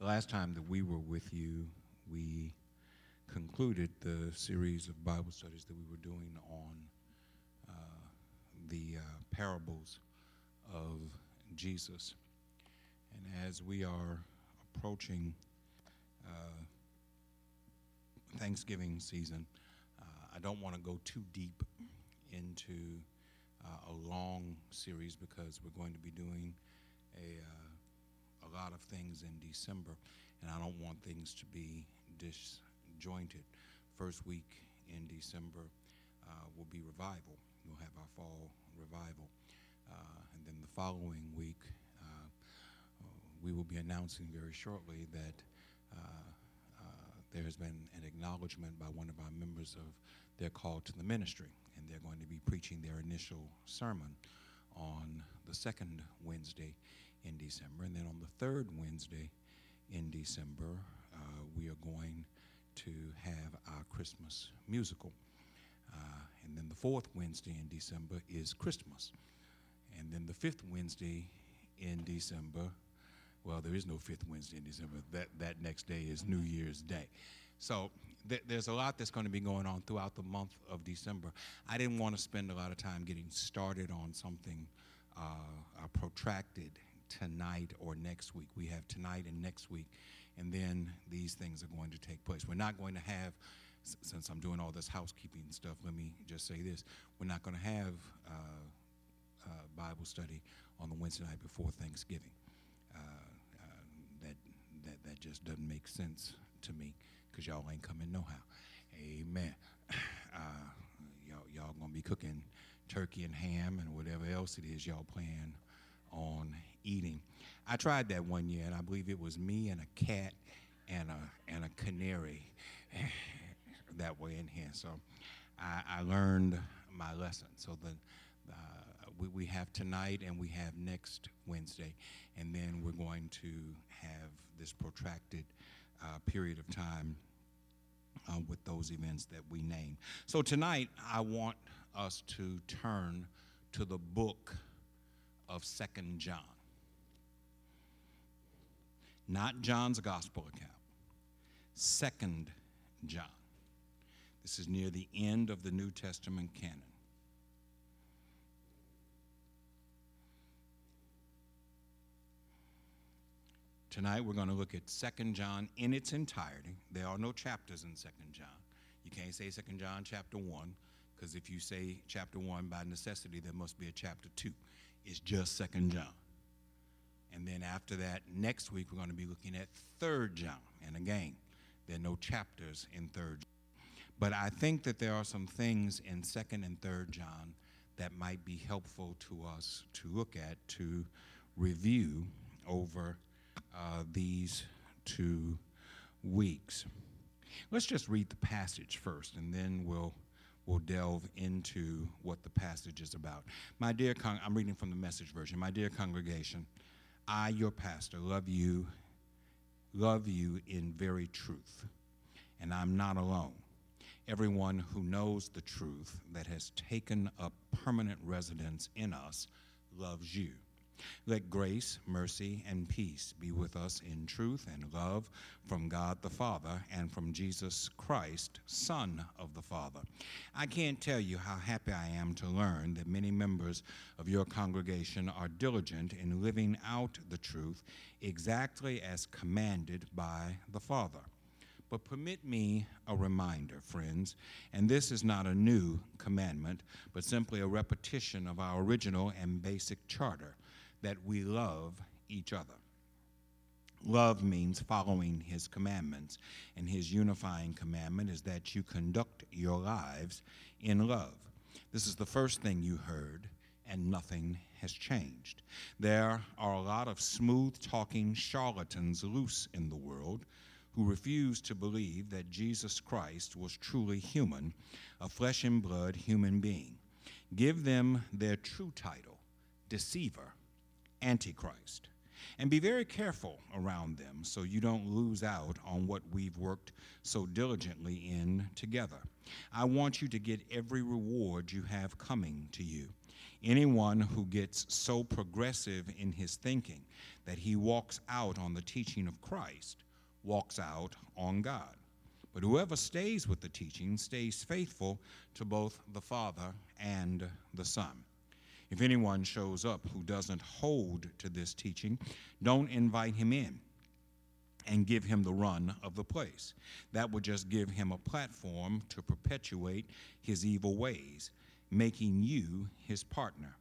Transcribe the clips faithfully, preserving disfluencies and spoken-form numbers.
The last time that we were with you, we concluded the series of Bible studies that we were doing on uh, the uh, parables of Jesus. And as we are approaching uh, Thanksgiving season, uh, I don't want to go too deep into uh, a long series because we're going to be doing a, uh, a lot of things in December, and I don't want things to be disjointed. First week in December uh, will be revival. We'll have our fall revival. Uh, and then the following week, uh, we will be announcing very shortly that uh, uh, there has been an acknowledgement by one of our members of their call to the ministry, and they're going to be preaching their initial sermon on the second Wednesday in December. And then on the third Wednesday in December, uh, we are going to have our Christmas musical. Uh, and then the fourth Wednesday in December is Christmas. And then the fifth Wednesday in December, well, there is no fifth Wednesday in December. That that next day is New Year's Day. So th- there's a lot that's going to be going on throughout the month of December. I didn't want to spend a lot of time getting started on something uh, uh, protracted tonight or next week. We have tonight and next week, and then these things are going to take place. We're not going to have, s- since I'm doing all this housekeeping stuff, let me just say this. We're not going to have uh, uh, Bible study on the Wednesday night before Thanksgiving. Uh, uh, that, that, that just doesn't make sense to me, because y'all ain't coming no how. Amen. Uh, y'all, y'all going to be cooking turkey and ham and whatever else it is y'all plan on eating. I tried that one year, and I believe it was me and a cat and a, and a canary that were in here. So I, I learned my lesson. So the, uh, we, we have tonight and we have next Wednesday, and then we're going to have this protracted Uh, period of time uh, with those events that we name. So tonight, I want us to turn to the book of Second John. Not John's gospel account, Second John. This is near the end of the New Testament canon. Tonight, we're going to look at Second John in its entirety. There are no chapters in Second John. You can't say Second John chapter one, because if you say chapter one, by necessity, there must be a chapter two. It's just Second John. And then after that, next week, we're going to be looking at Third John. And again, there are no chapters in Third John. But I think that there are some things in Second and Third John that might be helpful to us to look at, to review over Uh, these two weeks. Let's just read the passage first, and then we'll we'll delve into what the passage is about. My dear con- I'm reading from the Message version. My dear congregation, I, your pastor, love you, love you in very truth, and I'm not alone. Everyone who knows the truth that has taken up permanent residence in us loves you. Let grace, mercy, and peace be with us in truth and love from God the Father and from Jesus Christ, Son of the Father. I can't tell you how happy I am to learn that many members of your congregation are diligent in living out the truth exactly as commanded by the Father. But permit me a reminder, friends, and this is not a new commandment, but simply a repetition of our original and basic charter, that we love each other. Love means following his commandments, and his unifying commandment is that you conduct your lives in love. This is the first thing you heard, and nothing has changed. There are a lot of smooth-talking charlatans loose in the world who refuse to believe that Jesus Christ was truly human, a flesh and blood human being. Give them their true title, deceiver, Antichrist, and be very careful around them so you don't lose out on what we've worked so diligently in together. I want you to get every reward you have coming to you. Anyone who gets so progressive in his thinking that he walks out on the teaching of Christ walks out on God. But whoever stays with the teaching stays faithful to both the Father and the Son. If anyone shows up who doesn't hold to this teaching, don't invite him in and give him the run of the place. That would just give him a platform to perpetuate his evil ways, making you his partner.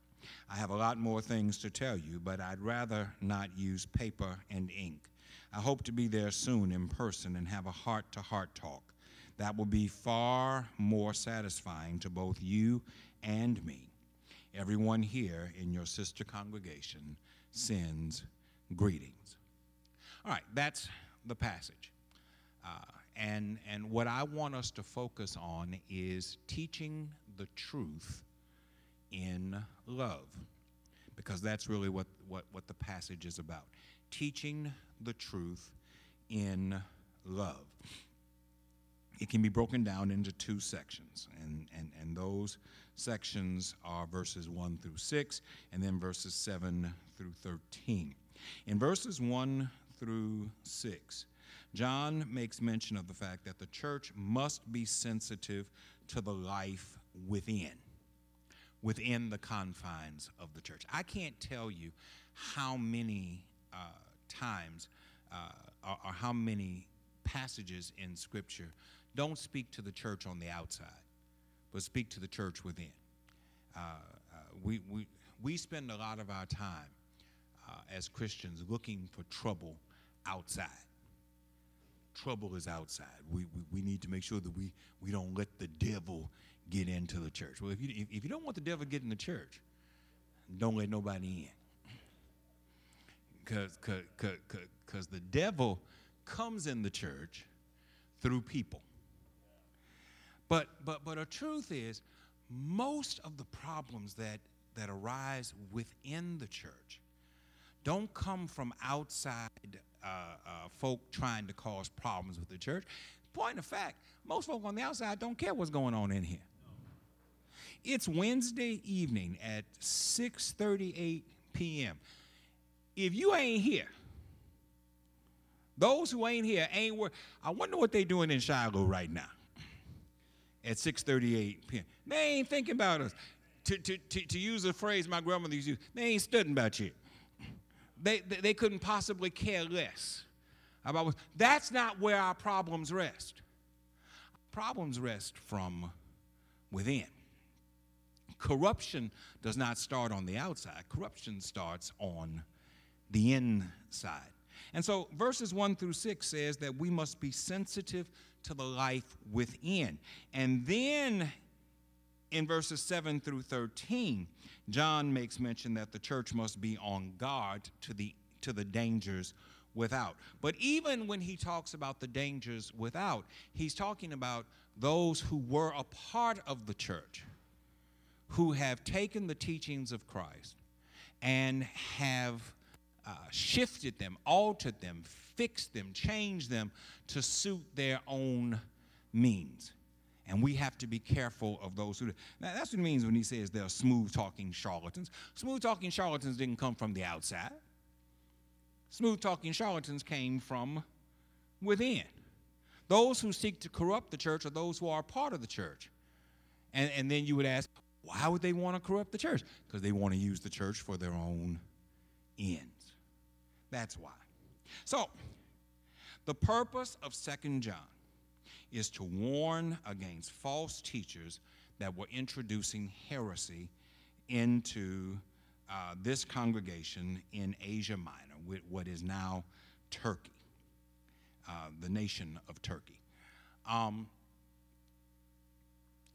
I have a lot more things to tell you, but I'd rather not use paper and ink. I hope to be there soon in person and have a heart-to-heart talk. That will be far more satisfying to both you and me. Everyone here in your sister congregation sends greetings. All right, that's the passage. Uh, and, and what I want us to focus on is teaching the truth in love, because that's really what, what, what the passage is about. Teaching the truth in love. It can be broken down into two sections, and, and, and those sections are verses one through six and then verses seven through thirteen. In verses one through six, John makes mention of the fact that the church must be sensitive to the life within, within the confines of the church. I can't tell you how many uh, times uh, or, or how many passages in Scripture don't speak to the church on the outside, but speak to the church within. Uh, uh, we, we, we spend a lot of our time uh, as Christians looking for trouble outside. Trouble is outside. We, we we need to make sure that we, we don't let the devil get into the church. Well, if you if, if you don't want the devil to get in the church, don't let nobody in. Because cause, cause, cause, cause the devil comes in the church through people. But but but the truth is, most of the problems that that arise within the church don't come from outside uh, uh, folk trying to cause problems with the church. Point of fact, most folk on the outside don't care what's going on in here. It's Wednesday evening at six thirty-eight p.m. If you ain't here, those who ain't here ain't worth. I wonder what they doing in Shiloh right now at six thirty-eight p.m. They ain't thinking about us. To, to, to, to use a phrase my grandmother used, they ain't studying about you. They, they they couldn't possibly care less about what. That's not where our problems rest. Problems rest from within. Corruption does not start on the outside. Corruption starts on the inside. And so verses one through six says that we must be sensitive to the life within. And then in verses seven through thirteen, John makes mention that the church must be on guard to the to the dangers without. But even when he talks about the dangers without, he's talking about those who were a part of the church, who have taken the teachings of Christ and have uh, shifted them, altered them, fixed them, changed them to suit their own means. And we have to be careful of those who do. Now, that's what it means when he says they're smooth-talking charlatans. Smooth-talking charlatans didn't come from the outside. Smooth-talking charlatans came from within. Those who seek to corrupt the church are those who are part of the church. And, and then you would ask, why would they want to corrupt the church? Because they want to use the church for their own ends. That's why. So, the purpose of Second John is to warn against false teachers that were introducing heresy into uh, this congregation in Asia Minor, what is now Turkey, uh, the nation of Turkey. Um,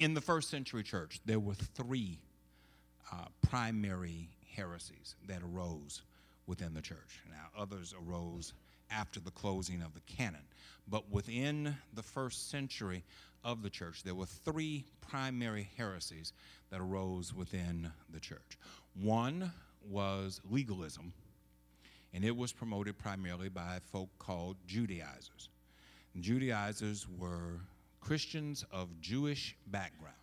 in the first century church, there were three uh, primary heresies that arose within the church. Now, others arose after the closing of the canon. But within the first century of the church, there were three primary heresies that arose within the church. One was legalism, and it was promoted primarily by folk called Judaizers. And Judaizers were Christians of Jewish background,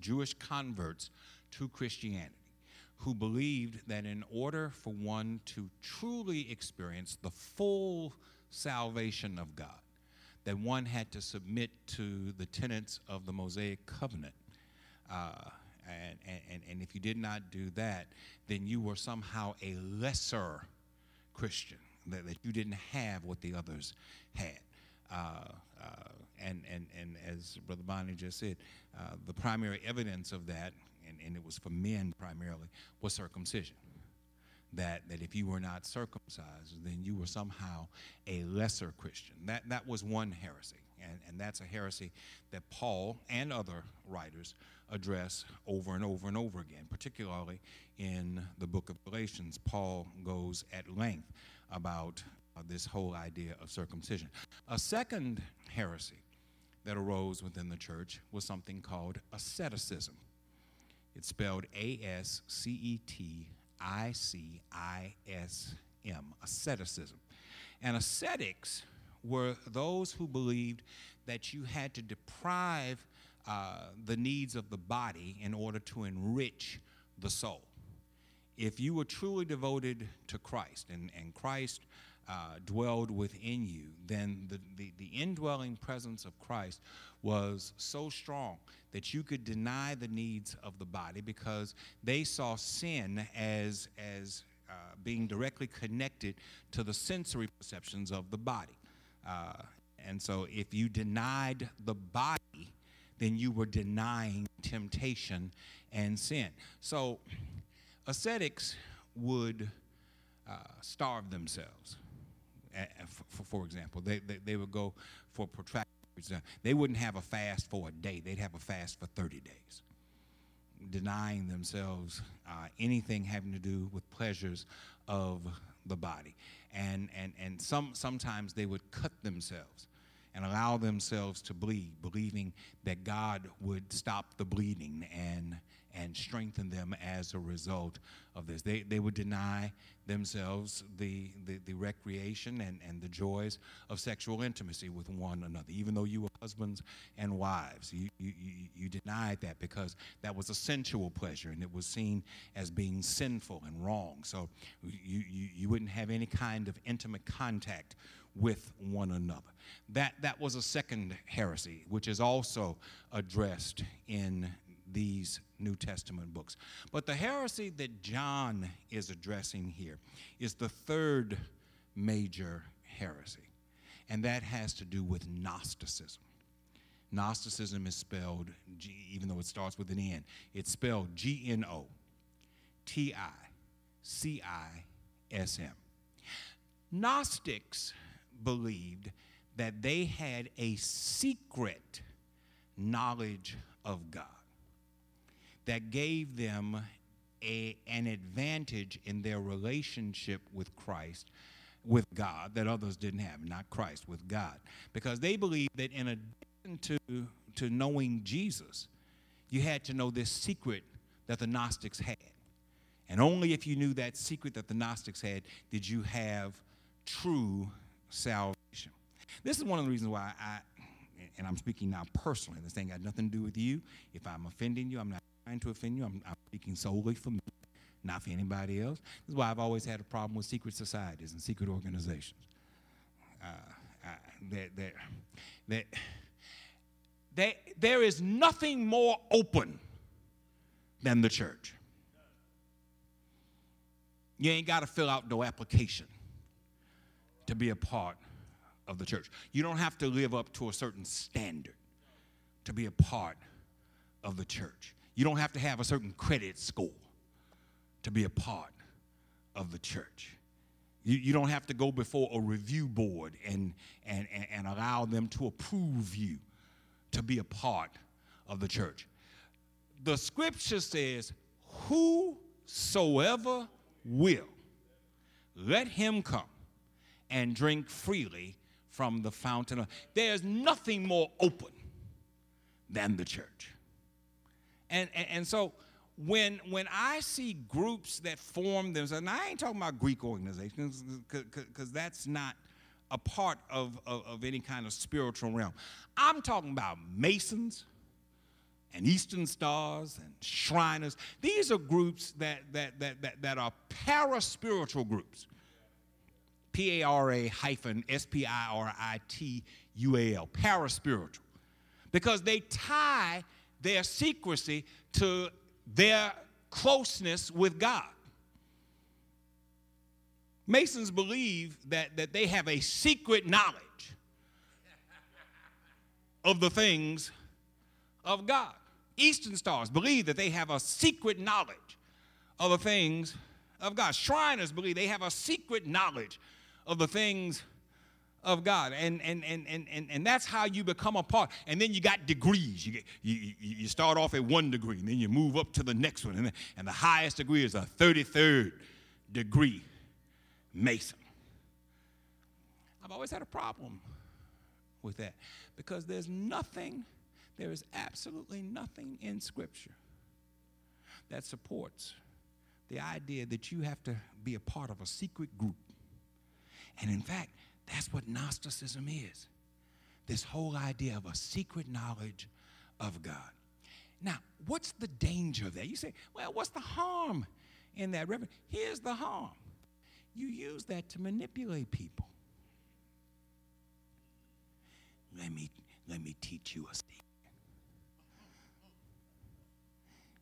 Jewish converts to Christianity, who believed that in order for one to truly experience the full salvation of God, that one had to submit to the tenets of the Mosaic Covenant. Uh, and, and, and if you did not do that, then you were somehow a lesser Christian, that, that you didn't have what the others had. Uh, uh, and, and, and as Brother Bonnie just said, uh, the primary evidence of that, and, and it was for men primarily, was circumcision. That, that if you were not circumcised, then you were somehow a lesser Christian. That, that was one heresy, and, and that's a heresy that Paul and other writers address over and over and over again, particularly in the book of Galatians. Paul goes at length about uh, this whole idea of circumcision. A second heresy that arose within the church was something called asceticism. It's spelled A S C E T I C I S M, asceticism. And ascetics were those who believed that you had to deprive uh, the needs of the body in order to enrich the soul. If you were truly devoted to Christ and, and Christ uh, dwelled within you, then the, the, the indwelling presence of Christ was so strong that you could deny the needs of the body, because they saw sin as, as uh, being directly connected to the sensory perceptions of the body. Uh, and so if you denied the body, then you were denying temptation and sin. So ascetics would uh, starve themselves, uh, for, for example. They, they, they would go for protracted. They wouldn't have a fast for a day. They'd have a fast for thirty days, denying themselves uh, anything having to do with pleasures of the body. And, and, and some sometimes they would cut themselves and allow themselves to bleed, believing that God would stop the bleeding and and strengthen them as a result of this. They they would deny themselves the, the, the recreation and, and the joys of sexual intimacy with one another. Even though you were husbands and wives, you, you, you denied that because that was a sensual pleasure and it was seen as being sinful and wrong. So you, you, you wouldn't have any kind of intimate contact with one another. That, that was a second heresy, which is also addressed in these New Testament books. But the heresy that John is addressing here is the third major heresy, and that has to do with Gnosticism. Gnosticism is spelled, G, even though it starts with an N, it's spelled G N O T I C I S M. Gnostics believed that they had a secret knowledge of God that gave them a, an advantage in their relationship with Christ, with God, that others didn't have, not Christ, with God. Because they believed that in addition to, to knowing Jesus, you had to know this secret that the Gnostics had. And only if you knew that secret that the Gnostics had did you have true salvation. This is one of the reasons why I, and I'm speaking now personally, this thing got nothing to do with you. If I'm offending you, I'm not trying to offend you. I'm, I'm speaking solely for me, not for anybody else. This is why I've always had a problem with secret societies and secret organizations. Uh, I, they're, they're, they're, they, there is nothing more open than the church. You ain't got to fill out no application to be a part of the church. You don't have to live up to a certain standard to be a part of the church. You don't have to have a certain credit score to be a part of the church. You, you don't have to go before a review board and, and, and, and allow them to approve you to be a part of the church. The scripture says, whosoever will, let him come and drink freely from the fountain of. There's nothing more open than the church. And, and, and so when, when I see groups that form themselves, and I ain't talking about Greek organizations, because that's not a part of, of, of any kind of spiritual realm. I'm talking about Masons and Eastern Stars and Shriners. These are groups that that that that, that are paraspiritual groups. P A R A hyphen S P I R I T U A L, paraspiritual. Because they tie their secrecy to their closeness with God. Masons believe that, that they have a secret knowledge of the things of God. Eastern Stars believe that they have a secret knowledge of the things of God. Shriners believe they have a secret knowledge of the things of God. And and and and and, and that's how you become a part. And then you got degrees. You, get, you you start off at one degree, and then you move up to the next one. And the, and the highest degree is a thirty-third degree Mason. I've always had a problem with that, because there's nothing, there is absolutely nothing in Scripture that supports the idea that you have to be a part of a secret group. And in fact, that's what Gnosticism is. This whole idea of a secret knowledge of God. Now, what's the danger of that? You say, well, what's the harm in that, Reverend? Here's the harm. You use that to manipulate people. Let me, let me teach you a secret.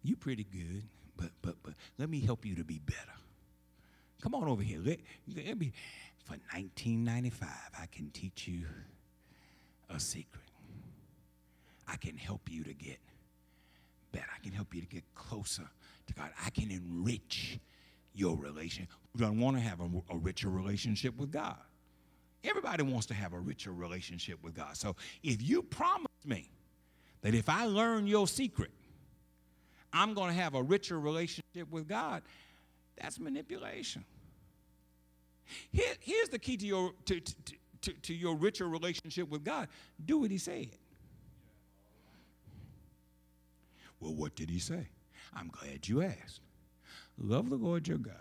You're pretty good, but, but, but let me help you to be better. Come on over here. Let, let me, for nineteen ninety-five, I can teach you a secret. I can help you to get better. I can help you to get closer to God. I can enrich your relationship. You don't want to have a, a richer relationship with God. Everybody wants to have a richer relationship with God. So if you promise me that if I learn your secret, I'm going to have a richer relationship with God, that's manipulation. Here, here's the key to your, to, to, to, to your richer relationship with God. Do what he said. Well, what did he say? I'm glad you asked. Love the Lord your God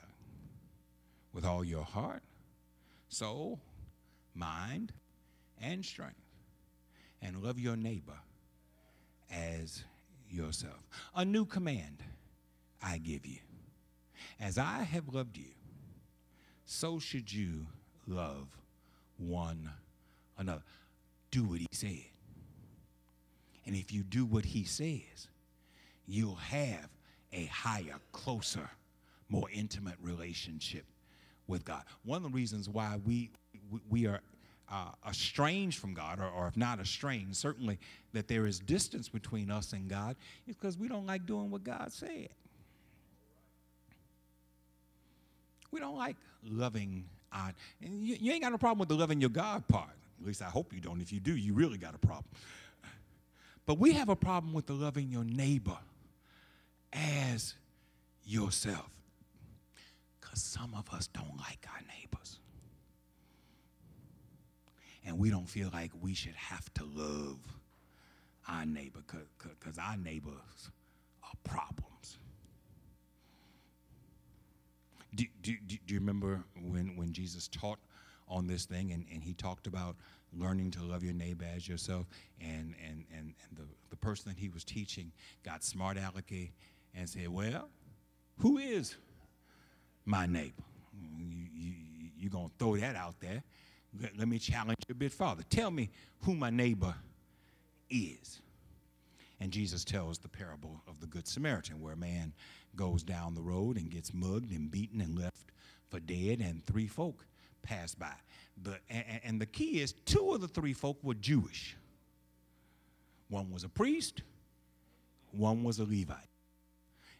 with all your heart, soul, mind, and strength. And love your neighbor as yourself. A new command I give you. As I have loved you, so should you love one another. Do what he said. And if you do what he says, you'll have a higher, closer, more intimate relationship with God. One of the reasons why we we are uh, estranged from God, or, or if not estranged, certainly that there is distance between us and God, is because we don't like doing what God said. We don't like loving our, and you, you ain't got no problem with the loving your God part. At least I hope you don't. If you do, you really got a problem. But we have a problem with the loving your neighbor as yourself. Because some of us don't like our neighbors. And we don't feel like we should have to love our neighbor, because our neighbors are problems. Do, do, do you remember when, when Jesus taught on this thing, and, and he talked about learning to love your neighbor as yourself, and, and, and, and the, the person that he was teaching got smart alecky and said, well, who is my neighbor? You, you, you're going to throw that out there. Let, let me challenge you a bit farther. Tell me who my neighbor is. And Jesus tells the parable of the Good Samaritan, where a man goes down the road and gets mugged and beaten and left for dead, and three folk pass by. The, and, and the key is two of the three folk were Jewish. One was a priest, one was a Levite.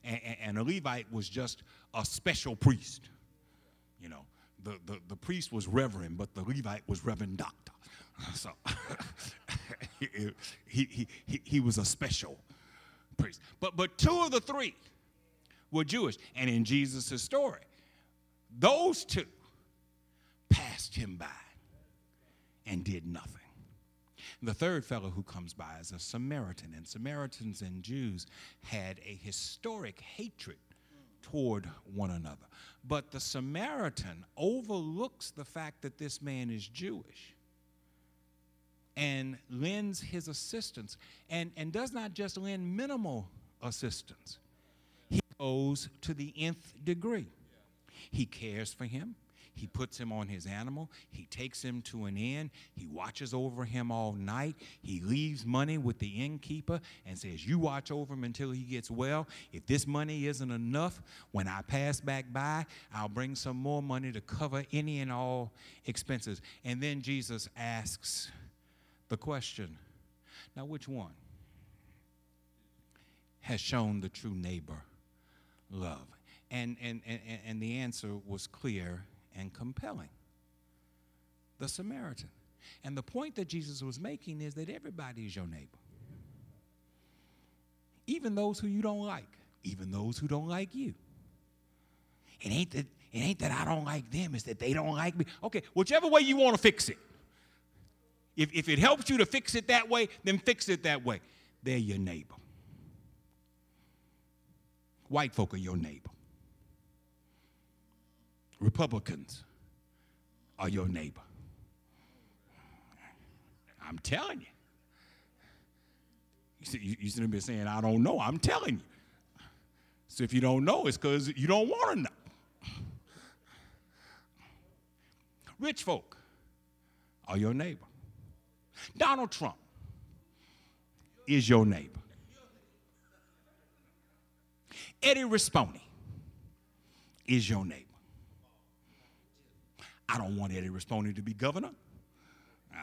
And, and a Levite was just a special priest. You know, the, the, the priest was reverend, but the Levite was Reverend Doctor. So he, he, he, he was a special priest. But, but two of the three were Jewish. And in Jesus' story, those two passed him by and did nothing. The third fellow who comes by is a Samaritan. And Samaritans and Jews had a historic hatred toward one another. But the Samaritan overlooks the fact that this man is Jewish. and lends his assistance, and, and does not just lend minimal assistance. He goes to the nth degree. He cares for him. He puts him on his animal. He takes him to an inn. He watches over him all night. He leaves money with the innkeeper and says, you watch over him until he gets well. If this money isn't enough, when I pass back by, I'll bring some more money to cover any and all expenses. And then Jesus asks the question, now which one has shown the true neighbor love? And, and, and, and the answer was clear and compelling. The Samaritan. And the point that Jesus was making is that everybody is your neighbor. Even those who you don't like. Even those who don't like you. It ain't that, it ain't that I don't like them. It's that they don't like me. Okay, whichever way you want to fix it. If, if it helps you to fix it that way, then fix it that way. They're your neighbor. White folk are your neighbor. Republicans are your neighbor. I'm telling you. You see, you, you see me saying, I don't know. I'm telling you. So if you don't know, it's because you don't want to know. Rich folk are your neighbor. Donald Trump is your neighbor. Eddie Risponi is your neighbor. I don't want Eddie Risponi to be governor, uh,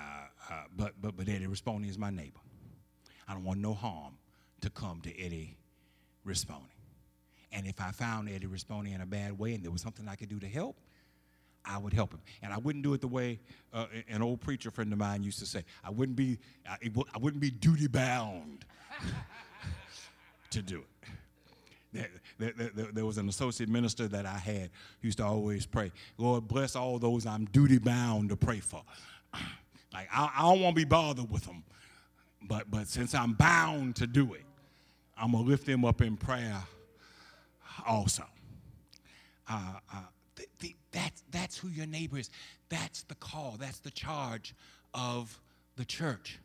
uh, but, but, but Eddie Risponi is my neighbor. I don't want no harm to come to Eddie Risponi. And if I found Eddie Risponi in a bad way and there was something I could do to help, I would help him. And I wouldn't do it the way uh, an old preacher friend of mine used to say. I wouldn't be, I, I wouldn't be duty-bound to do it. There, there, there, there was an associate minister that I had who used to always pray, Lord, bless all those I'm duty-bound to pray for. Like, I, I don't want to be bothered with them, but, but since I'm bound to do it, I'm going to lift them up in prayer also. Uh, uh, th- th- that's, that's who your neighbor is. That's the call. That's the charge of the church.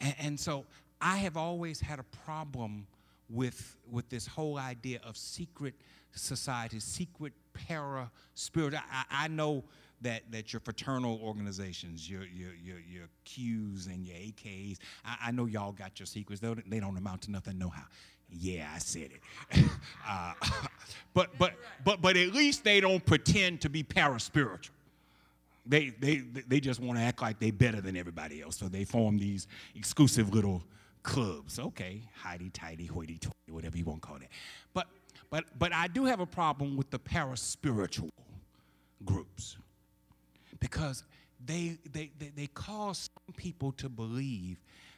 And, and so I have always had a problem with with this whole idea of secret society, secret para-spirit. I, I know that, that your fraternal organizations, your your your, your Qs and your A Ks, I, I know y'all got your secrets. They don't, they don't amount to nothing, no how. Yeah, I said it. uh, but but but but at least they don't pretend to be para-spiritual. They they they just want to act like they're better than everybody else, so they form these exclusive little clubs, okay, hidey-tidy, hoity-toity, whatever you want to call that. But but but I do have a problem with the paraspiritual groups because they, they, they, they cause some people to believe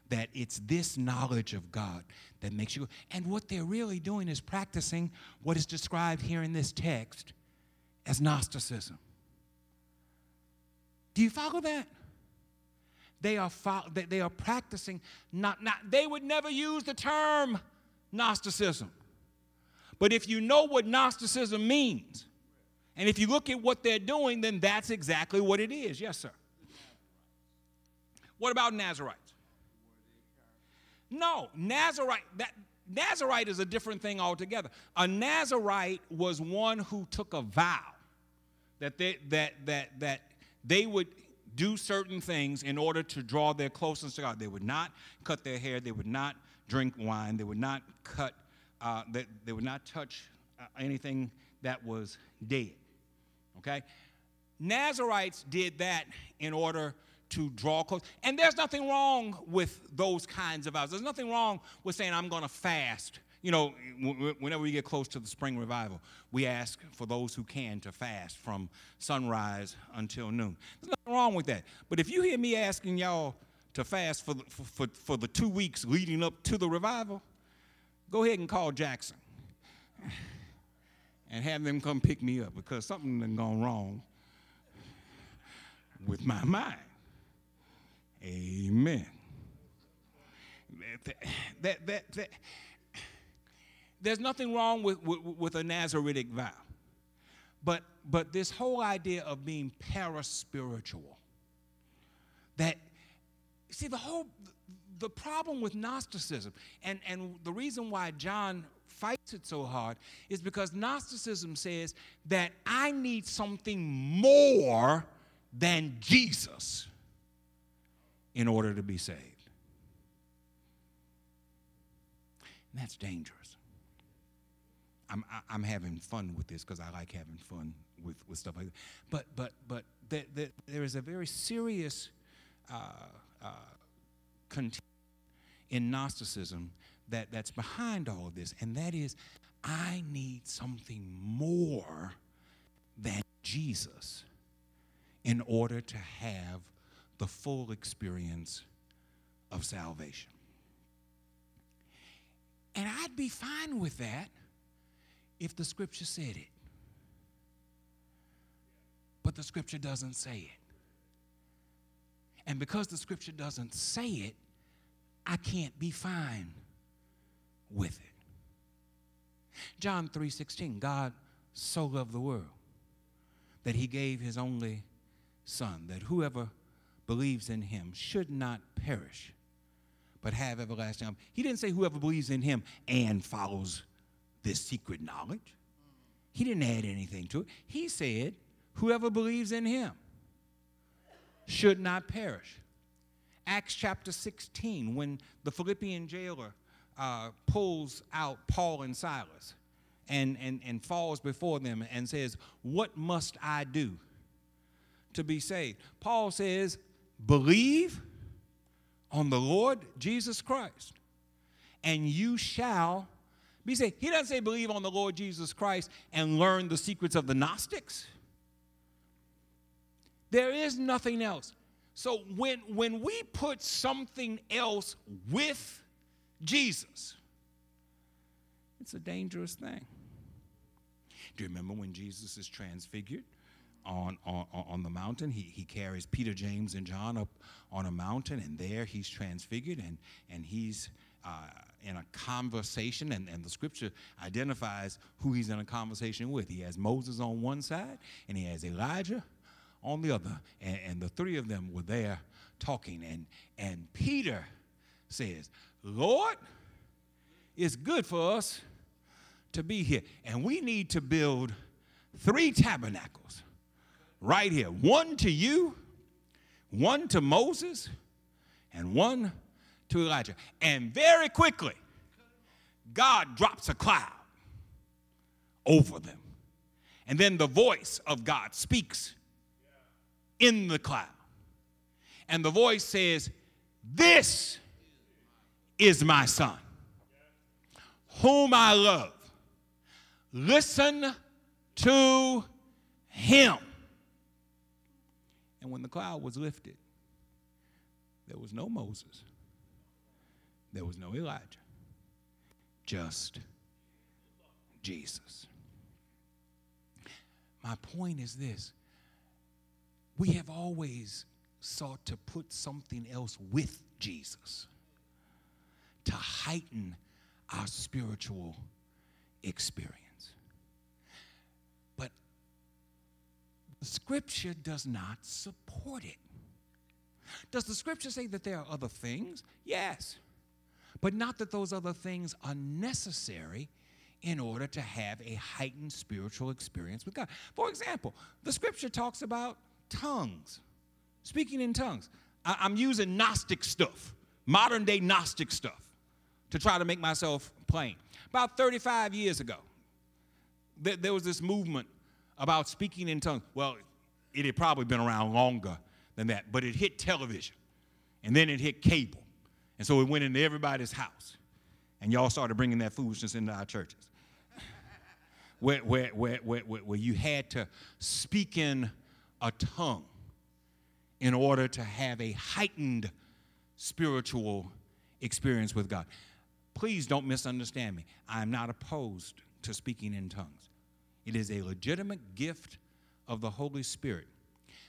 that it's this knowledge of God that makes you. And what they're really doing is practicing what is described here in this text as Gnosticism. Do you follow that? They are fo- they are practicing not, not they would never use the term Gnosticism. But if you know what Gnosticism means, and if you look at what they're doing, then that's exactly what it is. Yes, sir. What about Nazarites? No, Nazarite, that, Nazarite is a different thing altogether. A Nazarite was one who took a vow that they that that that they would do certain things in order to draw their closeness to God. They would not cut their hair. They would not drink wine. They would not cut. Uh, they, they would not touch uh, anything that was dead. Okay, Nazarites did that in order to draw close. And there's nothing wrong with those kinds of vows. There's nothing wrong with saying I'm going to fast. You know, whenever we get close to the spring revival, we ask for those who can to fast from sunrise until noon. There's nothing wrong with that. But if you hear me asking y'all to fast for the, for, for, for the two weeks leading up to the revival, go ahead and call Jackson and have them come pick me up because something done gone wrong with my mind. Amen. That, that, that, that. There's nothing wrong with, with, with a Nazaritic vow. But, but this whole idea of being paraspiritual, that See, the whole the problem with Gnosticism, and, and the reason why John fights it so hard, is because Gnosticism says that I need something more than Jesus in order to be saved. And that's dangerous. I'm I, I'm having fun with this because I like having fun with, with stuff like that. But but but there, there, there is a very serious uh, uh, contention in Gnosticism that, that's behind all of this, and that is, I need something more than Jesus in order to have the full experience of salvation. And I'd be fine with that if the scripture said it. But the scripture doesn't say it. And because the scripture doesn't say it, I can't be fine with it. John three sixteen, God so loved the world that he gave his only son, that whoever believes in him should not perish, but have everlasting life. He didn't say whoever believes in him and follows this secret knowledge. He didn't add anything to it. He said whoever believes in him should not perish. Acts chapter sixteen, when the Philippian jailer uh, pulls out Paul and Silas and, and, and falls before them and says, what must I do to be saved? Paul says, believe on the Lord Jesus Christ, and you shall be saved. He doesn't say believe on the Lord Jesus Christ and learn the secrets of the Gnostics. There is nothing else. So when, when we put something else with Jesus, it's a dangerous thing. Do you remember when Jesus is transfigured? On, on, on the mountain, he, he carries Peter, James, and John up on a mountain, and there he's transfigured, and, and he's uh, in a conversation, and, and the scripture identifies who he's in a conversation with. He has Moses on one side, and he has Elijah on the other, and, and the three of them were there talking, and, and Peter says, Lord, it's good for us to be here, and we need to build three tabernacles right here, one to you, one to Moses, and one to Elijah. And very quickly, God drops a cloud over them. And then the voice of God speaks in the cloud. And the voice says, this is my son, whom I love. Listen to him. And when the cloud was lifted, there was no Moses. There was no Elijah. Just Jesus. My point is this. We have always sought to put something else with Jesus to heighten our spiritual experience. The scripture does not support it. Does the scripture say that there are other things? Yes. But not that those other things are necessary in order to have a heightened spiritual experience with God. For example, the scripture talks about tongues, speaking in tongues. I- I'm using Gnostic stuff, modern day Gnostic stuff, to try to make myself plain. About thirty-five years ago, th- there was this movement about speaking in tongues. Well, it had probably been around longer than that, but it hit television, and then it hit cable, and so it went into everybody's house, and y'all started bringing that foolishness into our churches, where, where, where, where, where you had to speak in a tongue in order to have a heightened spiritual experience with God. Please don't misunderstand me. I'm not opposed to speaking in tongues. It is a legitimate gift of the Holy Spirit.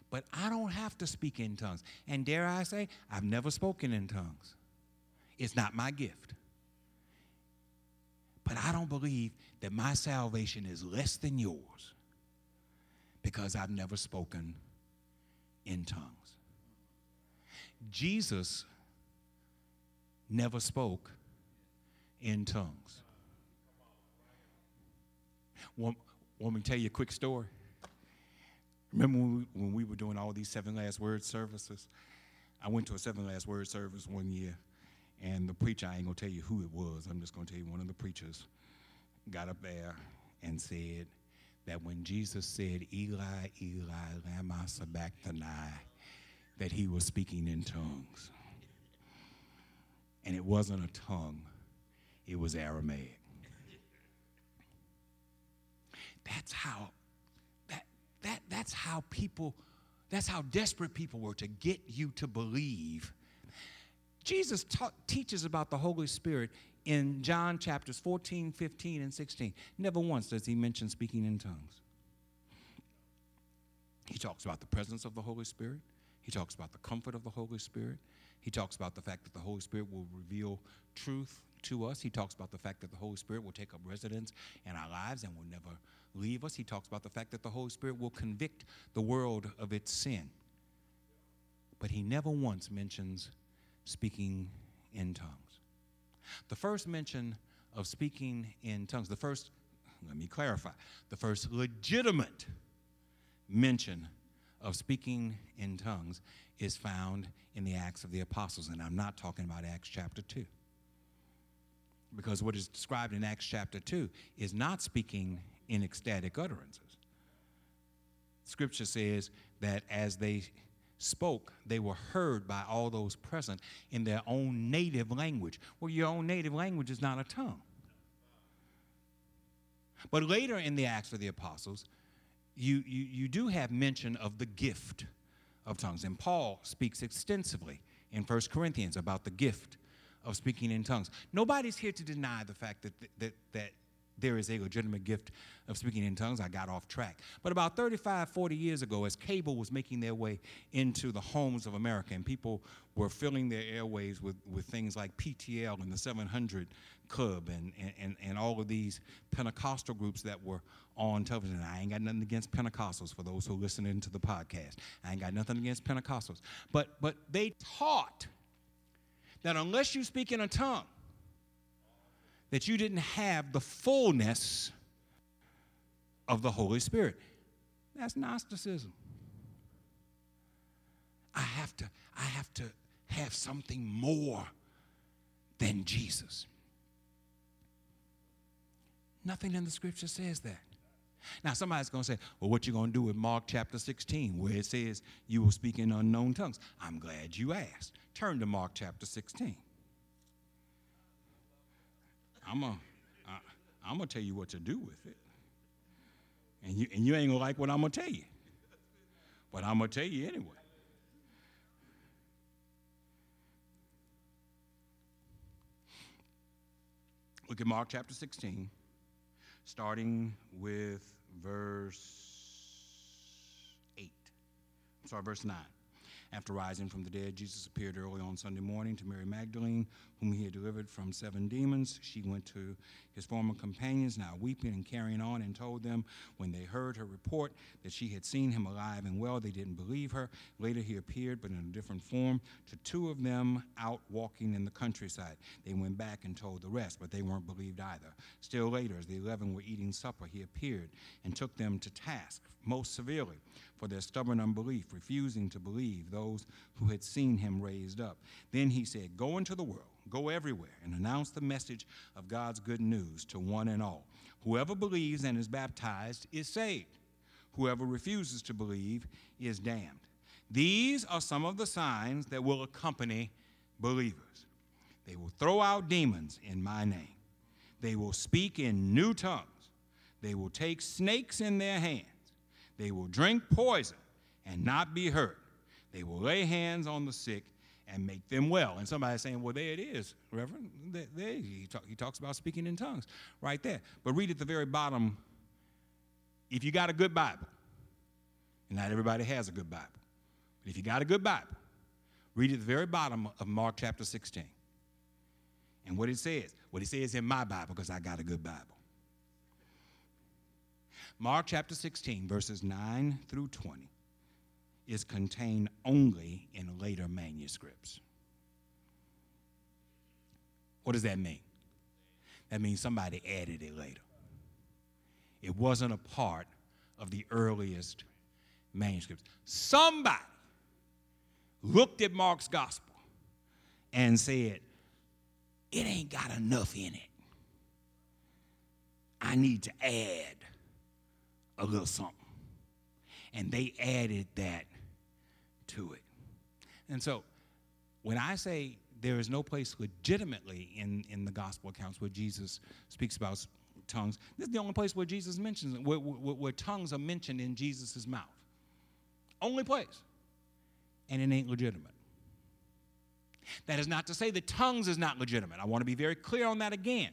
But I don't have to speak in tongues. And dare I say, I've never spoken in tongues. It's not my gift. But I don't believe that my salvation is less than yours because I've never spoken in tongues. Jesus never spoke in tongues. Want, want me to tell you a quick story? Remember when we, when we were doing all these Seven Last Word services? I went to a Seven Last Word service one year, and the preacher, I ain't going to tell you who it was, I'm just going to tell you one of the preachers, got up there and said that when Jesus said, Eli, Eli, lama sabachthani, that he was speaking in tongues. And it wasn't a tongue, it was Aramaic. That's how, that, that, that's how people, that's how desperate people were to get you to believe. Jesus ta- teaches about the Holy Spirit in John chapters fourteen, fifteen, and sixteen. Never once does he mention speaking in tongues. He talks about the presence of the Holy Spirit. He talks about the comfort of the Holy Spirit. He talks about the fact that the Holy Spirit will reveal truth to us. He talks about the fact that the Holy Spirit will take up residence in our lives and will never leave us. He talks about the fact that the Holy Spirit will convict the world of its sin. But he never once mentions speaking in tongues. The first mention of speaking in tongues, the first, let me clarify, the first legitimate mention of speaking in tongues is found in the Acts of the Apostles, and I'm not talking about Acts chapter two. Because what is described in Acts chapter two is not speaking in ecstatic utterances. Scripture says that as they spoke, they were heard by all those present in their own native language. Well, your own native language is not a tongue. But later in the Acts of the Apostles, you, you, you do have mention of the gift of tongues. And Paul speaks extensively in First Corinthians about the gift of speaking in tongues. Nobody's here to deny the fact that, that, that there is a legitimate gift of speaking in tongues. I got off track. But about thirty-five, forty years ago, as cable was making their way into the homes of America and people were filling their airwaves with, with things like P T L and the seven hundred Club and, and, and all of these Pentecostal groups that were on television. I ain't got nothing against Pentecostals for those who listen into the podcast. I ain't got nothing against Pentecostals. But, but they taught that unless you speak in a tongue, that you didn't have the fullness of the Holy Spirit. That's Gnosticism. I have to, I have to have something more than Jesus. Nothing in the scripture says that. Now, somebody's going to say, well, what you going to do with Mark chapter sixteen, where it says you will speak in unknown tongues? I'm glad you asked. Turn to Mark chapter sixteen. I'm going I'm to tell you what to do with it. And you, and you ain't going to like what I'm going to tell you. But I'm going to tell you anyway. Look at Mark chapter sixteen, starting with verse eight. I'm sorry, verse nine. After rising from the dead, Jesus appeared early on Sunday morning to Mary Magdalene, whom he had delivered from seven demons. She went to his former companions, now weeping and carrying on, and told them when they heard her report that she had seen him alive and well, they didn't believe her. Later he appeared, but in a different form, to two of them out walking in the countryside. They went back and told the rest, but they weren't believed either. Still later, as the eleven were eating supper, he appeared and took them to task most severely for their stubborn unbelief, refusing to believe those who had seen him raised up. Then he said, "Go into the world, go everywhere, and announce the message of God's good news to one and all. Whoever believes and is baptized is saved. Whoever refuses to believe is damned. These are some of the signs that will accompany believers. They will throw out demons in my name. They will speak in new tongues. They will take snakes in their hands. They will drink poison and not be hurt. They will lay hands on the sick and make them well." And somebody's saying, well, there it is, Reverend. There, there he, talk, he talks about speaking in tongues right there. But read at the very bottom, if you got a good Bible, and not everybody has a good Bible, but if you got a good Bible, read at the very bottom of Mark chapter sixteen. And what it says, what it says in my Bible, because I got a good Bible. Mark chapter sixteen, verses nine through twenty. Is contained only in later manuscripts. What does that mean? That means somebody added it later. It wasn't a part of the earliest manuscripts. Somebody looked at Mark's gospel and said, it ain't got enough in it. I need to add a little something. And they added that to it. And so when I say there is no place legitimately in, in the gospel accounts where Jesus speaks about tongues, this is the only place where Jesus mentions it, where, where, where tongues are mentioned in Jesus' mouth. Only place. And it ain't legitimate. That is not to say that tongues is not legitimate. I want to be very clear on that again.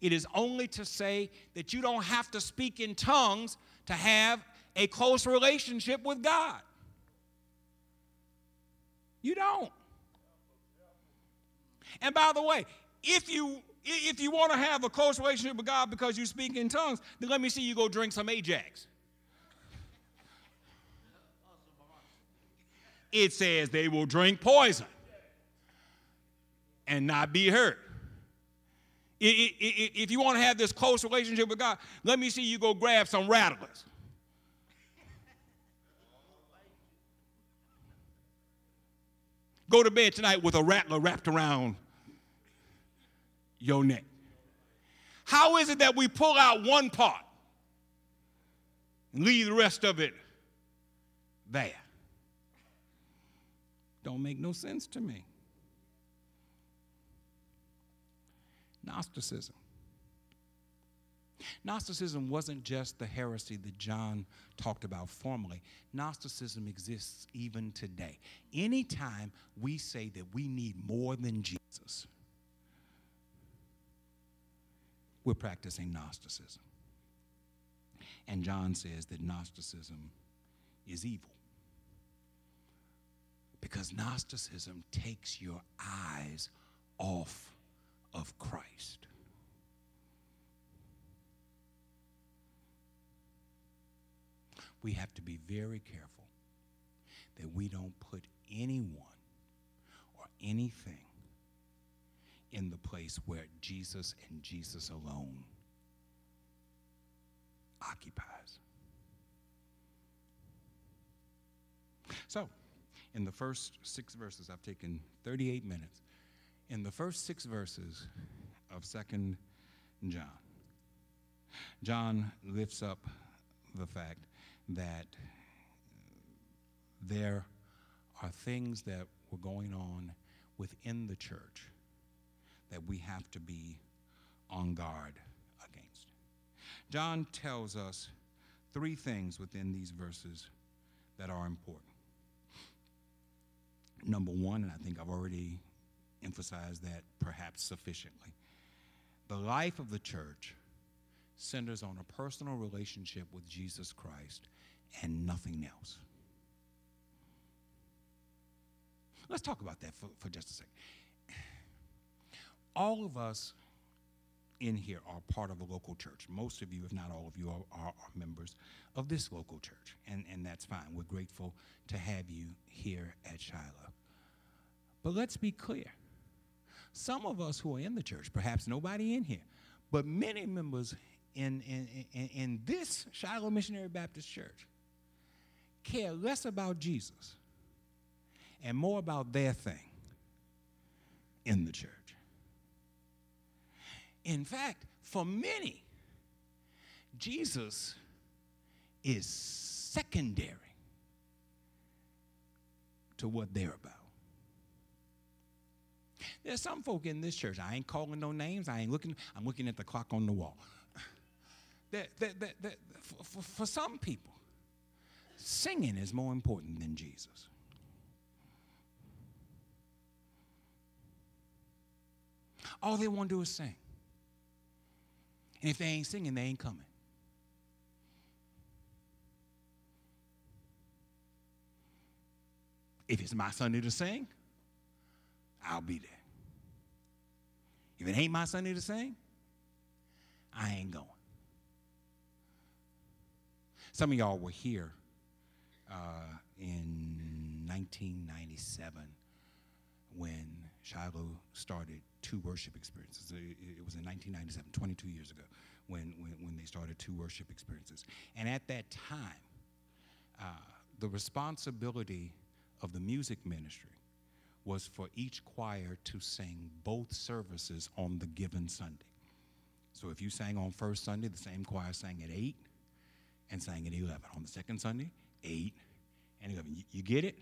It is only to say that you don't have to speak in tongues to have a close relationship with God. You don't. And by the way, if you if you want to have a close relationship with God because you speak in tongues, then let me see you go drink some Ajax. It says they will drink poison and not be hurt. If you want to have this close relationship with God, let me see you go grab some rattlers. Go to bed tonight with a rattler wrapped around your neck. How is it that we pull out one part and leave the rest of it there? Don't make no sense to me. Gnosticism. Gnosticism wasn't just the heresy that John talked about formerly. Gnosticism exists even today. Anytime we say that we need more than Jesus, we're practicing Gnosticism. And John says that Gnosticism is evil. Because Gnosticism takes your eyes off of Christ. We have to be very careful that we don't put anyone or anything in the place where Jesus and Jesus alone occupies. So, in the first six verses, I've taken thirty-eight minutes. In the first six verses of Second John, John lifts up the fact that there are things that were going on within the church that we have to be on guard against. John tells us three things within these verses that are important. Number one, and I think I've already emphasize that perhaps sufficiently. The life of the church centers on a personal relationship with Jesus Christ and nothing else. Let's talk about that for, for just a second. All of us in here are part of a local church. Most of you, if not all of you, are, are, are members of this local church, and, and that's fine. We're grateful to have you here at Shiloh. But let's be clear. Some of us who are in the church, perhaps nobody in here, but many members in, in, in, in this Shiloh Missionary Baptist Church care less about Jesus and more about their thing in the church. In fact, for many, Jesus is secondary to what they're about. There's some folk in this church, I ain't calling no names, I ain't looking, I'm looking at the clock on the wall. That, that, that, that, for, for, for some people, singing is more important than Jesus. All they want to do is sing. And if they ain't singing, they ain't coming. If it's my Sunday to sing, I'll be there. If it ain't my Sunday to sing, I ain't going. Some of y'all were here uh, in nineteen ninety-seven when Shiloh started two worship experiences. It, it was in nineteen ninety-seven, twenty-two years ago, when, when, when they started two worship experiences. And at that time, uh, the responsibility of the music ministry was for each choir to sing both services on the given Sunday. So if you sang on first Sunday, the same choir sang at eight and sang at eleven. On the second Sunday, eight and eleven. You, you get it?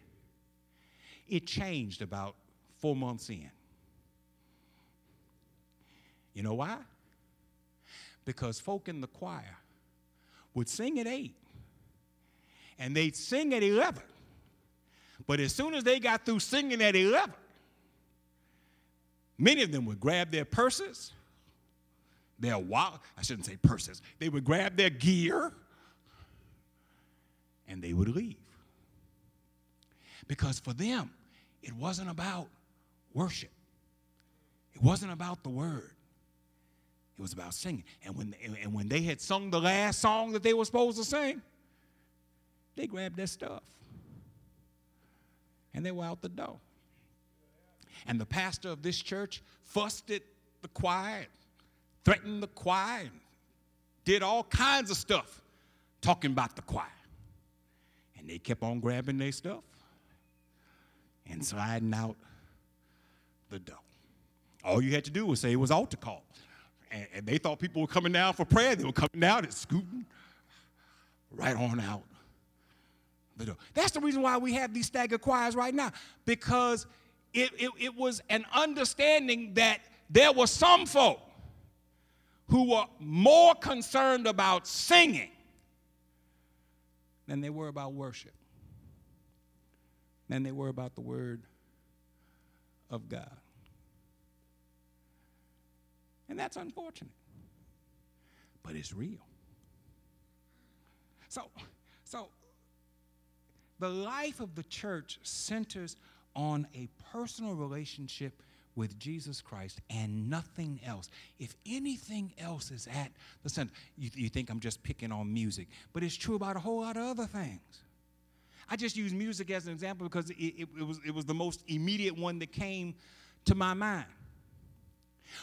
It changed about four months in. You know why? Because folk in the choir would sing at eight and they'd sing at eleven. But as soon as they got through singing at eleven, many of them would grab their purses, their wallet, I shouldn't say purses, they would grab their gear, and they would leave. Because for them, it wasn't about worship. It wasn't about the word. It was about singing. And when, and when they had sung the last song that they were supposed to sing, they grabbed their stuff. And they were out the door. And the pastor of this church fussed at the choir, threatened the choir, did all kinds of stuff talking about the choir. And they kept on grabbing their stuff and sliding out the door. All you had to do was say it was altar call. And, and they thought people were coming down for prayer. They were coming down and scooting right on out. That's the reason why we have these staggered choirs right now, because it, it, it was an understanding that there were some folk who were more concerned about singing than they were about worship, than they were about the word of God. And that's unfortunate, but it's real. So, so. The life of the church centers on a personal relationship with Jesus Christ and nothing else. If anything else is at the center, you, you think I'm just picking on music, but it's true about a whole lot of other things. I just use music as an example because it, it, it was, it was the most immediate one that came to my mind.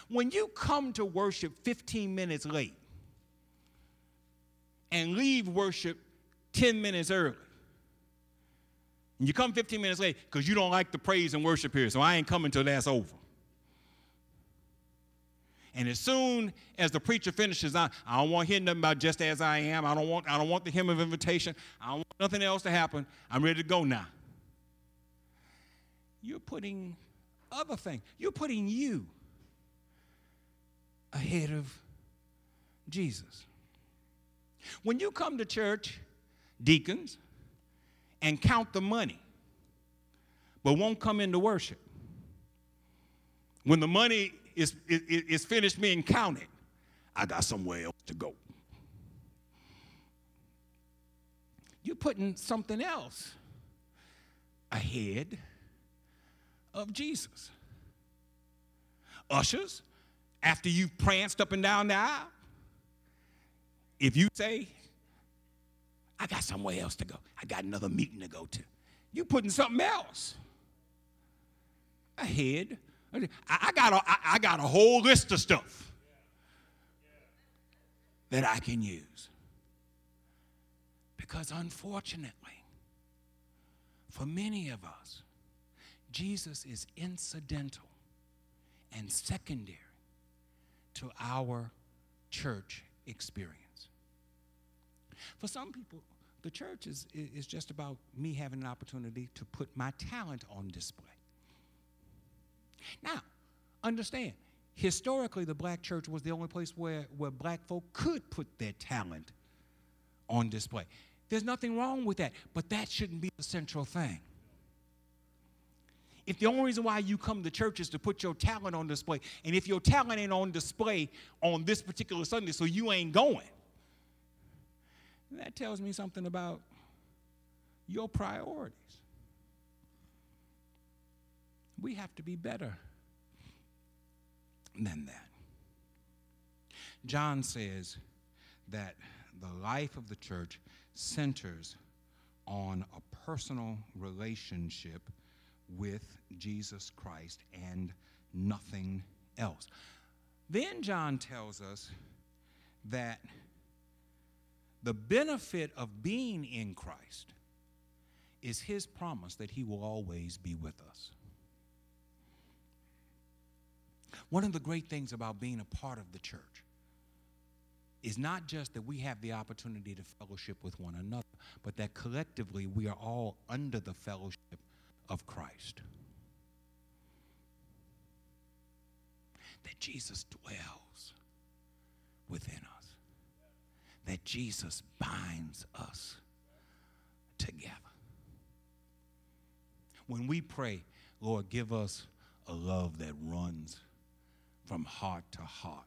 When you come to worship fifteen minutes late and leave worship ten minutes early, and you come fifteen minutes late because you don't like the praise and worship here, so I ain't coming till that's over. And as soon as the preacher finishes, I, I don't want to hear nothing about just as I am. I don't want, I don't want the hymn of invitation. I don't want nothing else to happen. I'm ready to go now. You're putting other things. You're putting you ahead of Jesus. When you come to church, deacons, and count the money, but won't come into worship. When the money is, is, is finished being counted, I got somewhere else to go. You're putting something else ahead of Jesus. Ushers, after you've pranced up and down the aisle, if you say, I got somewhere else to go. I got another meeting to go to. You putting something else ahead. I, I, got, a, I, I got a whole list of stuff that I can use. Because unfortunately, for many of us, Jesus is incidental and secondary to our church experience. For some people, the church is, is just about me having an opportunity to put my talent on display. Now, understand, historically, the black church was the only place where, where black folk could put their talent on display. There's nothing wrong with that, but that shouldn't be the central thing. If the only reason why you come to church is to put your talent on display, and if your talent ain't on display on this particular Sunday, so you ain't going, that tells me something about your priorities. We have to be better than that. John says that the life of the church centers on a personal relationship with Jesus Christ and nothing else. Then John tells us that the benefit of being in Christ is his promise that he will always be with us. One of the great things about being a part of the church is not just that we have the opportunity to fellowship with one another, but that collectively we are all under the fellowship of Christ. That Jesus dwells within us. That Jesus binds us together. When we pray, Lord, give us a love that runs from heart to heart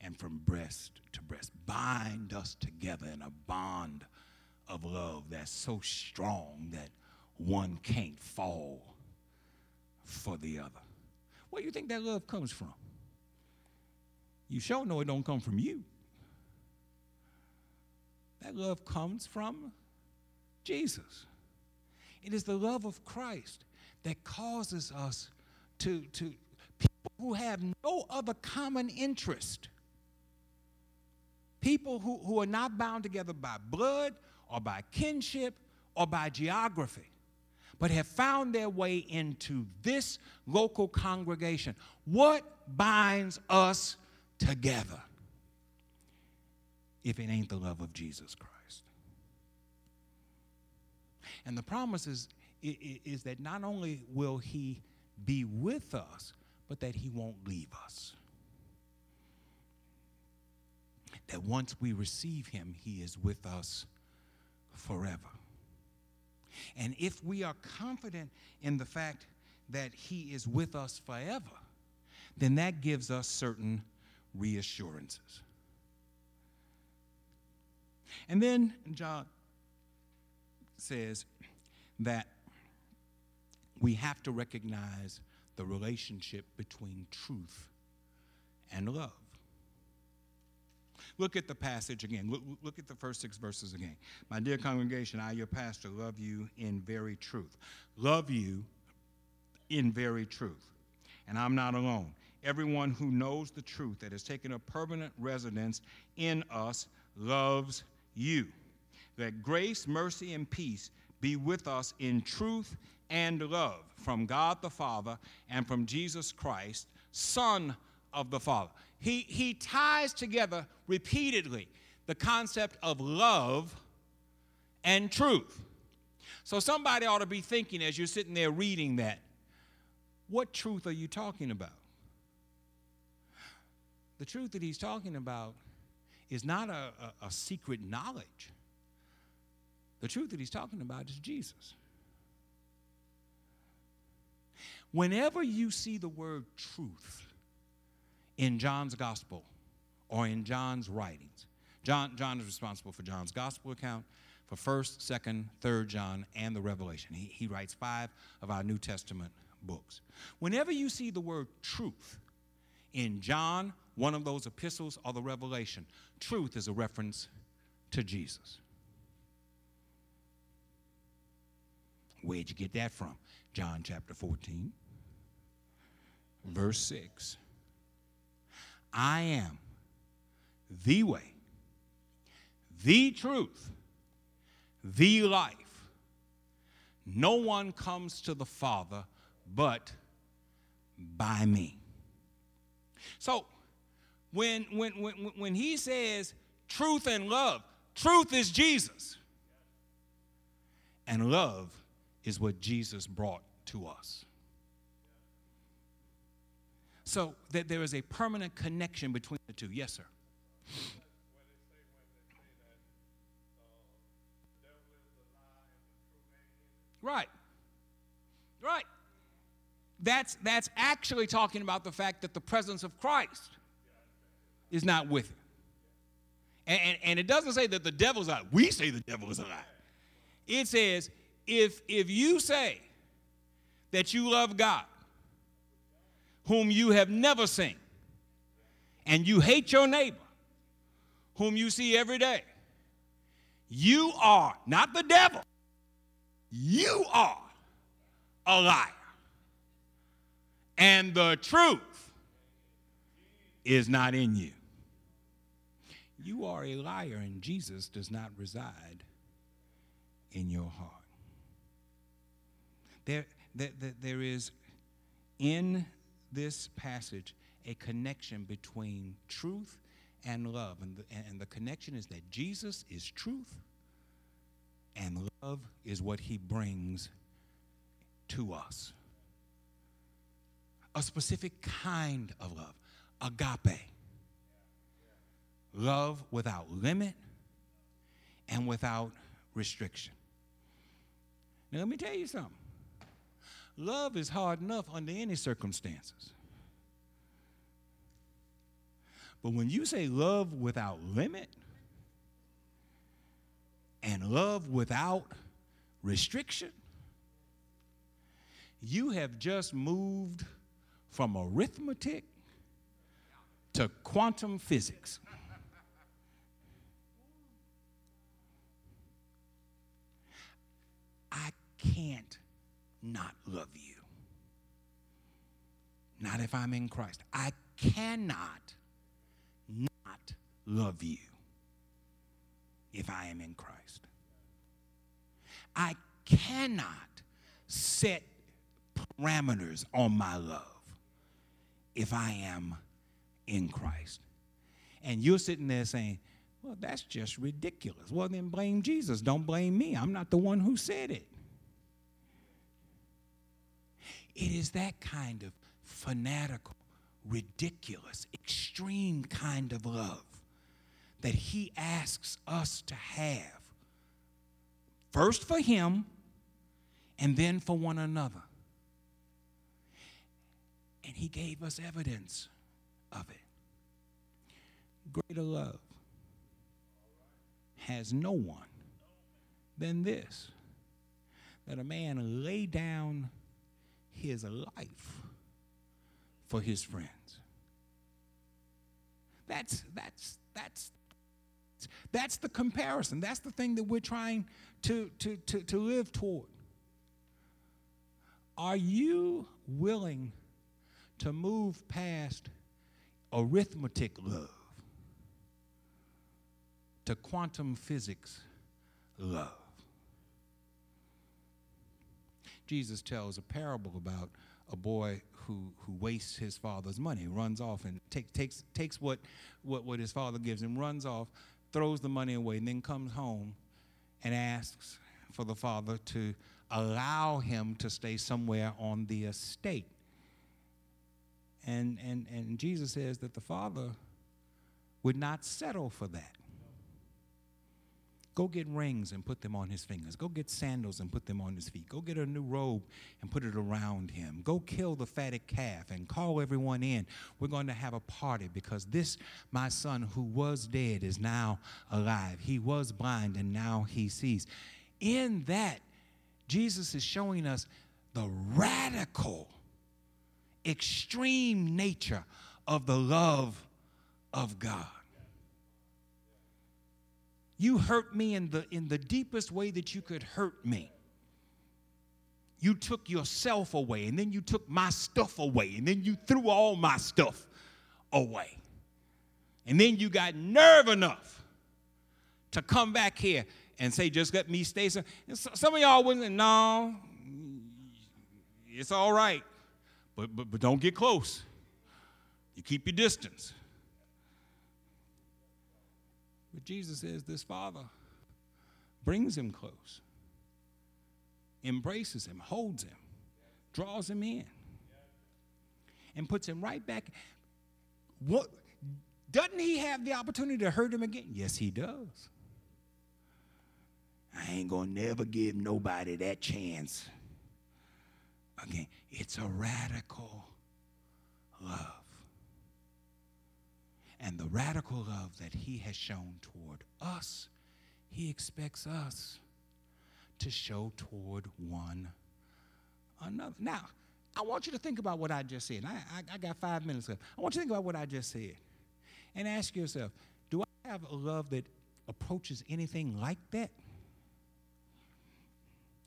and from breast to breast. Bind us together in a bond of love that's so strong that one can't fall for the other. Where do you think that love comes from? You sure know it don't come from you. That love comes from Jesus. It is the love of Christ that causes us to, to people who have no other common interest, people who, who are not bound together by blood or by kinship or by geography, but have found their way into this local congregation. What binds us together if it ain't the love of Jesus Christ? And the promise is, is that not only will he be with us, but that he won't leave us. That once we receive him, he is with us forever. And if we are confident in the fact that he is with us forever, then that gives us certain reassurances. And then John says that we have to recognize the relationship between truth and love. Look at the passage again. Look, look at the first six verses again. My dear congregation, I, your pastor, love you in very truth. Love you in very truth. And I'm not alone. Everyone who knows the truth that has taken a permanent residence in us loves you. Let grace, mercy, and peace be with us in truth and love from God the Father and from Jesus Christ, Son of the Father. He, he ties together repeatedly the concept of love and truth. So somebody ought to be thinking as you're sitting there reading that, what truth are you talking about? The truth that he's talking about is not a, a, a secret knowledge. The truth that he's talking about is Jesus. Whenever you see the word truth in John's gospel or in John's writings, John, John is responsible for John's gospel account, for first, second, third John, and the Revelation. He, he writes five of our New Testament books. Whenever you see the word truth in John, one of those epistles, or the Revelation, truth is a reference to Jesus. Where'd you get that from? John chapter fourteen, verse six. I am the way, the truth, the life. No one comes to the Father but by me. So when, when, when, when he says truth and love, truth is Jesus. And love is what Jesus brought to us. So that there is a permanent connection between the two. Yes, sir. Right. Right. That's, that's actually talking about the fact that the presence of Christ is not with him. And, and, and it doesn't say that the devil's out. We say the devil is alive. It says, if, if you say that you love God, whom you have never seen, and you hate your neighbor, whom you see every day, you are, not the devil, you are a liar, and the truth is not in you. You are a liar, and Jesus does not reside in your heart. There, there, there is in this passage a connection between truth and love, and the, and the connection is that Jesus is truth, and love is what he brings to us. A specific kind of love, agape. Love without limit and without restriction. Now let me tell you something. Love is hard enough under any circumstances. But when you say love without limit and love without restriction, you have just moved from arithmetic to quantum physics. I can't not love you. Not if I'm in Christ. I cannot not love you if I am in Christ. I cannot set parameters on my love if I am in Christ. And you're sitting there saying, well, that's just ridiculous. Well, then blame Jesus. Don't blame me. I'm not the one who said it. It is that kind of fanatical, ridiculous, extreme kind of love that he asks us to have, first for him and then for one another. And he gave us evidence of it. Greater love has no one than this, that a man lay down his life for his friends. That's that's that's that's the comparison. That's the thing that we're trying to to to, to live toward. Are you willing to move past arithmetic love to quantum physics love? Jesus tells a parable about a boy who, who wastes his father's money, runs off and take, takes takes what, what, what his father gives him, runs off, throws the money away, and then comes home and asks for the father to allow him to stay somewhere on the estate. And, and, and Jesus says that the father would not settle for that. Go get rings and put them on his fingers. Go get sandals and put them on his feet. Go get a new robe and put it around him. Go kill the fatted calf and call everyone in. We're going to have a party because this, my son who was dead, is now alive. He was blind and now he sees. In that, Jesus is showing us the radical, extreme nature of the love of God. You hurt me in the in the deepest way that you could hurt me. You took yourself away, and then you took my stuff away, and then you threw all my stuff away. And then you got nerve enough to come back here and say, just let me stay. Some, some of y'all wouldn't, no, it's all right, but, but, but don't get close. You keep your distance. But Jesus says this father brings him close, embraces him, holds him, draws him in, and puts him right back. What, doesn't he have the opportunity to hurt him again? Yes, he does. I ain't going to never give nobody that chance again. It's a radical love. And the radical love that he has shown toward us, he expects us to show toward one another. Now, I want you to think about what I just said. I, I, I got five minutes left. I want you to think about what I just said and ask yourself, do I have a love that approaches anything like that?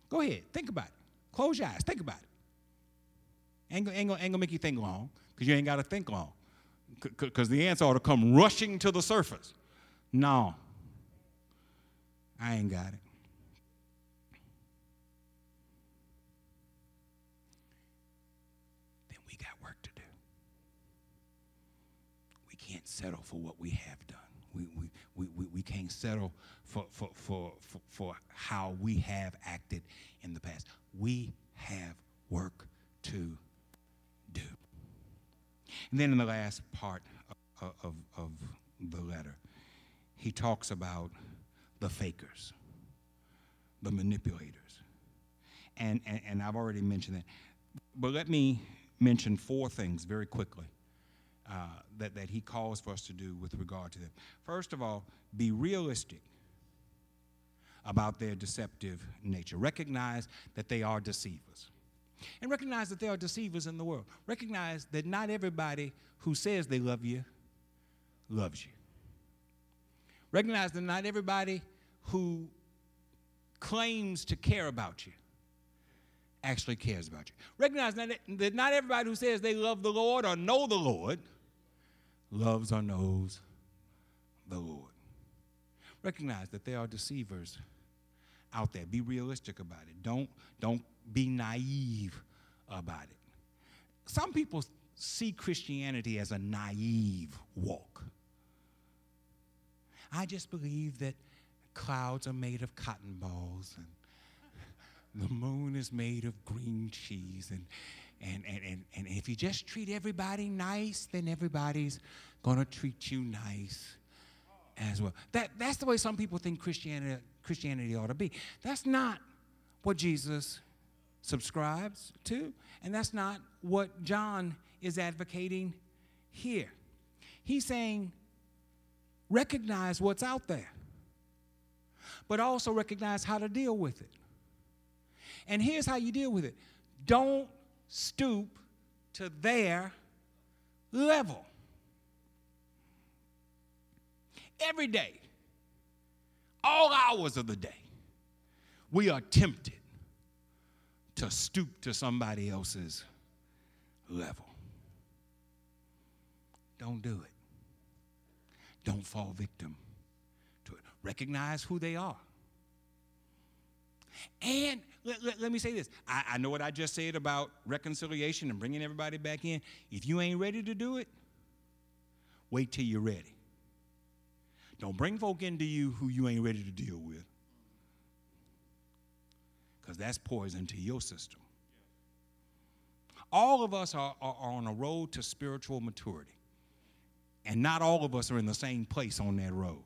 Go ahead. Think about it. Close your eyes. Think about it. Ain't gonna, ain't gonna, ain't gonna make you think long, because you ain't got to think long, because the answer ought to come rushing to the surface. No, I ain't got it. Then we got work to do. We can't settle for what we have done. We we we we, we can't settle for for, for for for how we have acted in the past. We have work to do. And then in the last part of, of, of the letter, he talks about the fakers, the manipulators. And, and, and I've already mentioned that. But let me mention four things very quickly uh, that, that he calls for us to do with regard to them. First of all, be realistic about their deceptive nature. Recognize that they are deceivers. And recognize that there are deceivers in the world. Recognize that not everybody who says they love you loves you. Recognize that not everybody who claims to care about you actually cares about you. Recognize that not everybody who says they love the Lord or know the Lord loves or knows the Lord. Recognize that there are deceivers out there. Be realistic about it. Don't, don't be naive about it. Some people see Christianity as a naive walk. I just believe that clouds are made of cotton balls and the moon is made of green cheese. And, and, and, and, and if you just treat everybody nice, then everybody's going to treat you nice as well. That, that's the way some people think Christianity, Christianity ought to be. That's not what Jesus subscribes to, and that's not what John is advocating here. He's saying, recognize what's out there, but also recognize how to deal with it. And here's how you deal with it. Don't stoop to their level. Every day, all hours of the day, we are tempted to stoop to somebody else's level. Don't do it. Don't fall victim to it. Recognize who they are. And let, let, let me say this. I, I know what I just said about reconciliation and bringing everybody back in. If you ain't ready to do it, wait till you're ready. Don't bring folk into you who you ain't ready to deal with, because that's poison to your system. All of us are, are, are on a road to spiritual maturity, and not all of us are in the same place on that road.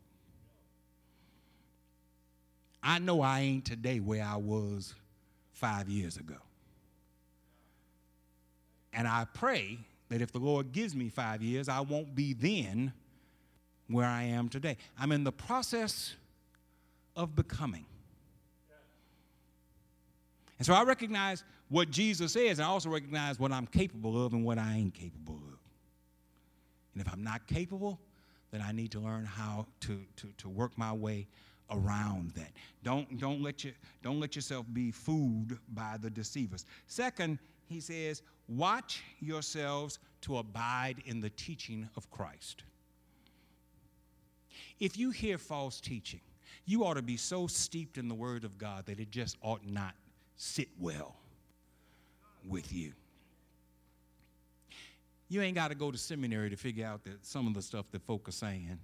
I know I ain't today where I was five years ago. And I pray that if the Lord gives me five years, I won't be then where I am today. I'm in the process of becoming. And so I recognize what Jesus says, and I also recognize what I'm capable of and what I ain't capable of. And if I'm not capable, then I need to learn how to, to, to work my way around that. Don't, don't, let you, don't let yourself be fooled by the deceivers. Second, he says, watch yourselves to abide in the teaching of Christ. If you hear false teaching, you ought to be so steeped in the Word of God that it just ought not sit well with you. You ain't got to go to seminary to figure out that some of the stuff that folk are saying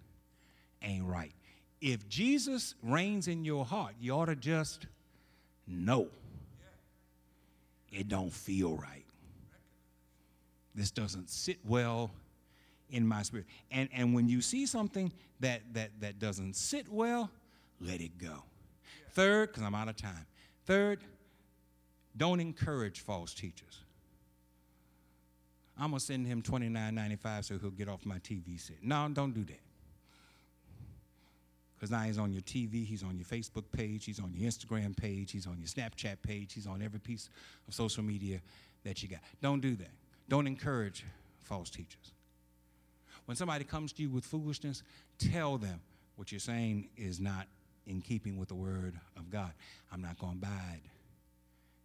ain't right. If Jesus reigns in your heart, you ought to just know it don't feel right. This doesn't sit well in my spirit. And and when you see something that that that doesn't sit well, let it go. Third, because I'm out of time. Third, don't encourage false teachers. I'm going to send him twenty-nine ninety-five so he'll get off my T V set. No, don't do that. Because now he's on your T V, he's on your Facebook page, he's on your Instagram page, he's on your Snapchat page, he's on every piece of social media that you got. Don't do that. Don't encourage false teachers. When somebody comes to you with foolishness, tell them what you're saying is not in keeping with the Word of God. I'm not going to abide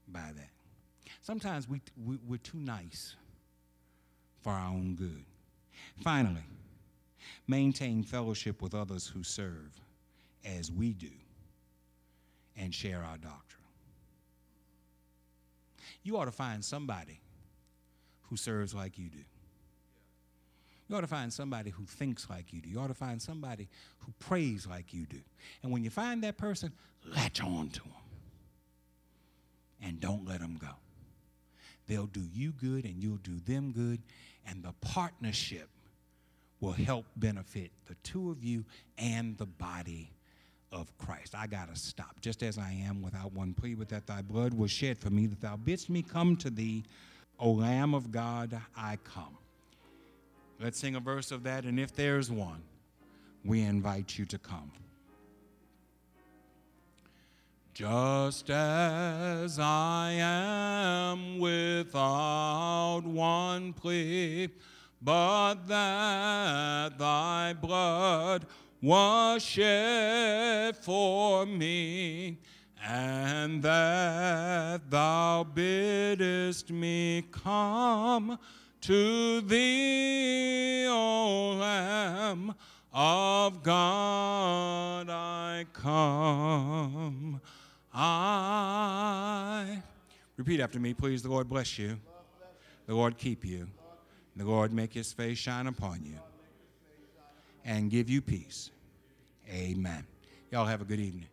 by that. Sometimes we, we, we're too nice for our own good. Finally, maintain fellowship with others who serve as we do and share our doctrine. You ought to find somebody who serves like you do. You ought to find somebody who thinks like you do. You ought to find somebody who prays like you do. And when you find that person, latch on to them and don't let them go. They'll do you good and you'll do them good, and the partnership will help benefit the two of you and the body of Christ. I got to stop. Just as I am without one plea, but that thy blood was shed for me, that thou bidst me come to thee, O Lamb of God, I come. Let's sing a verse of that, and if there's one, we invite you to come. Just as I am without one plea, but that thy blood was shed for me, and that thou biddest me come to thee, O Lamb of God, I come. I. Repeat after me, please. The Lord bless you. The Lord keep you. The Lord make his face shine upon you and give you peace. Amen. Y'all have a good evening.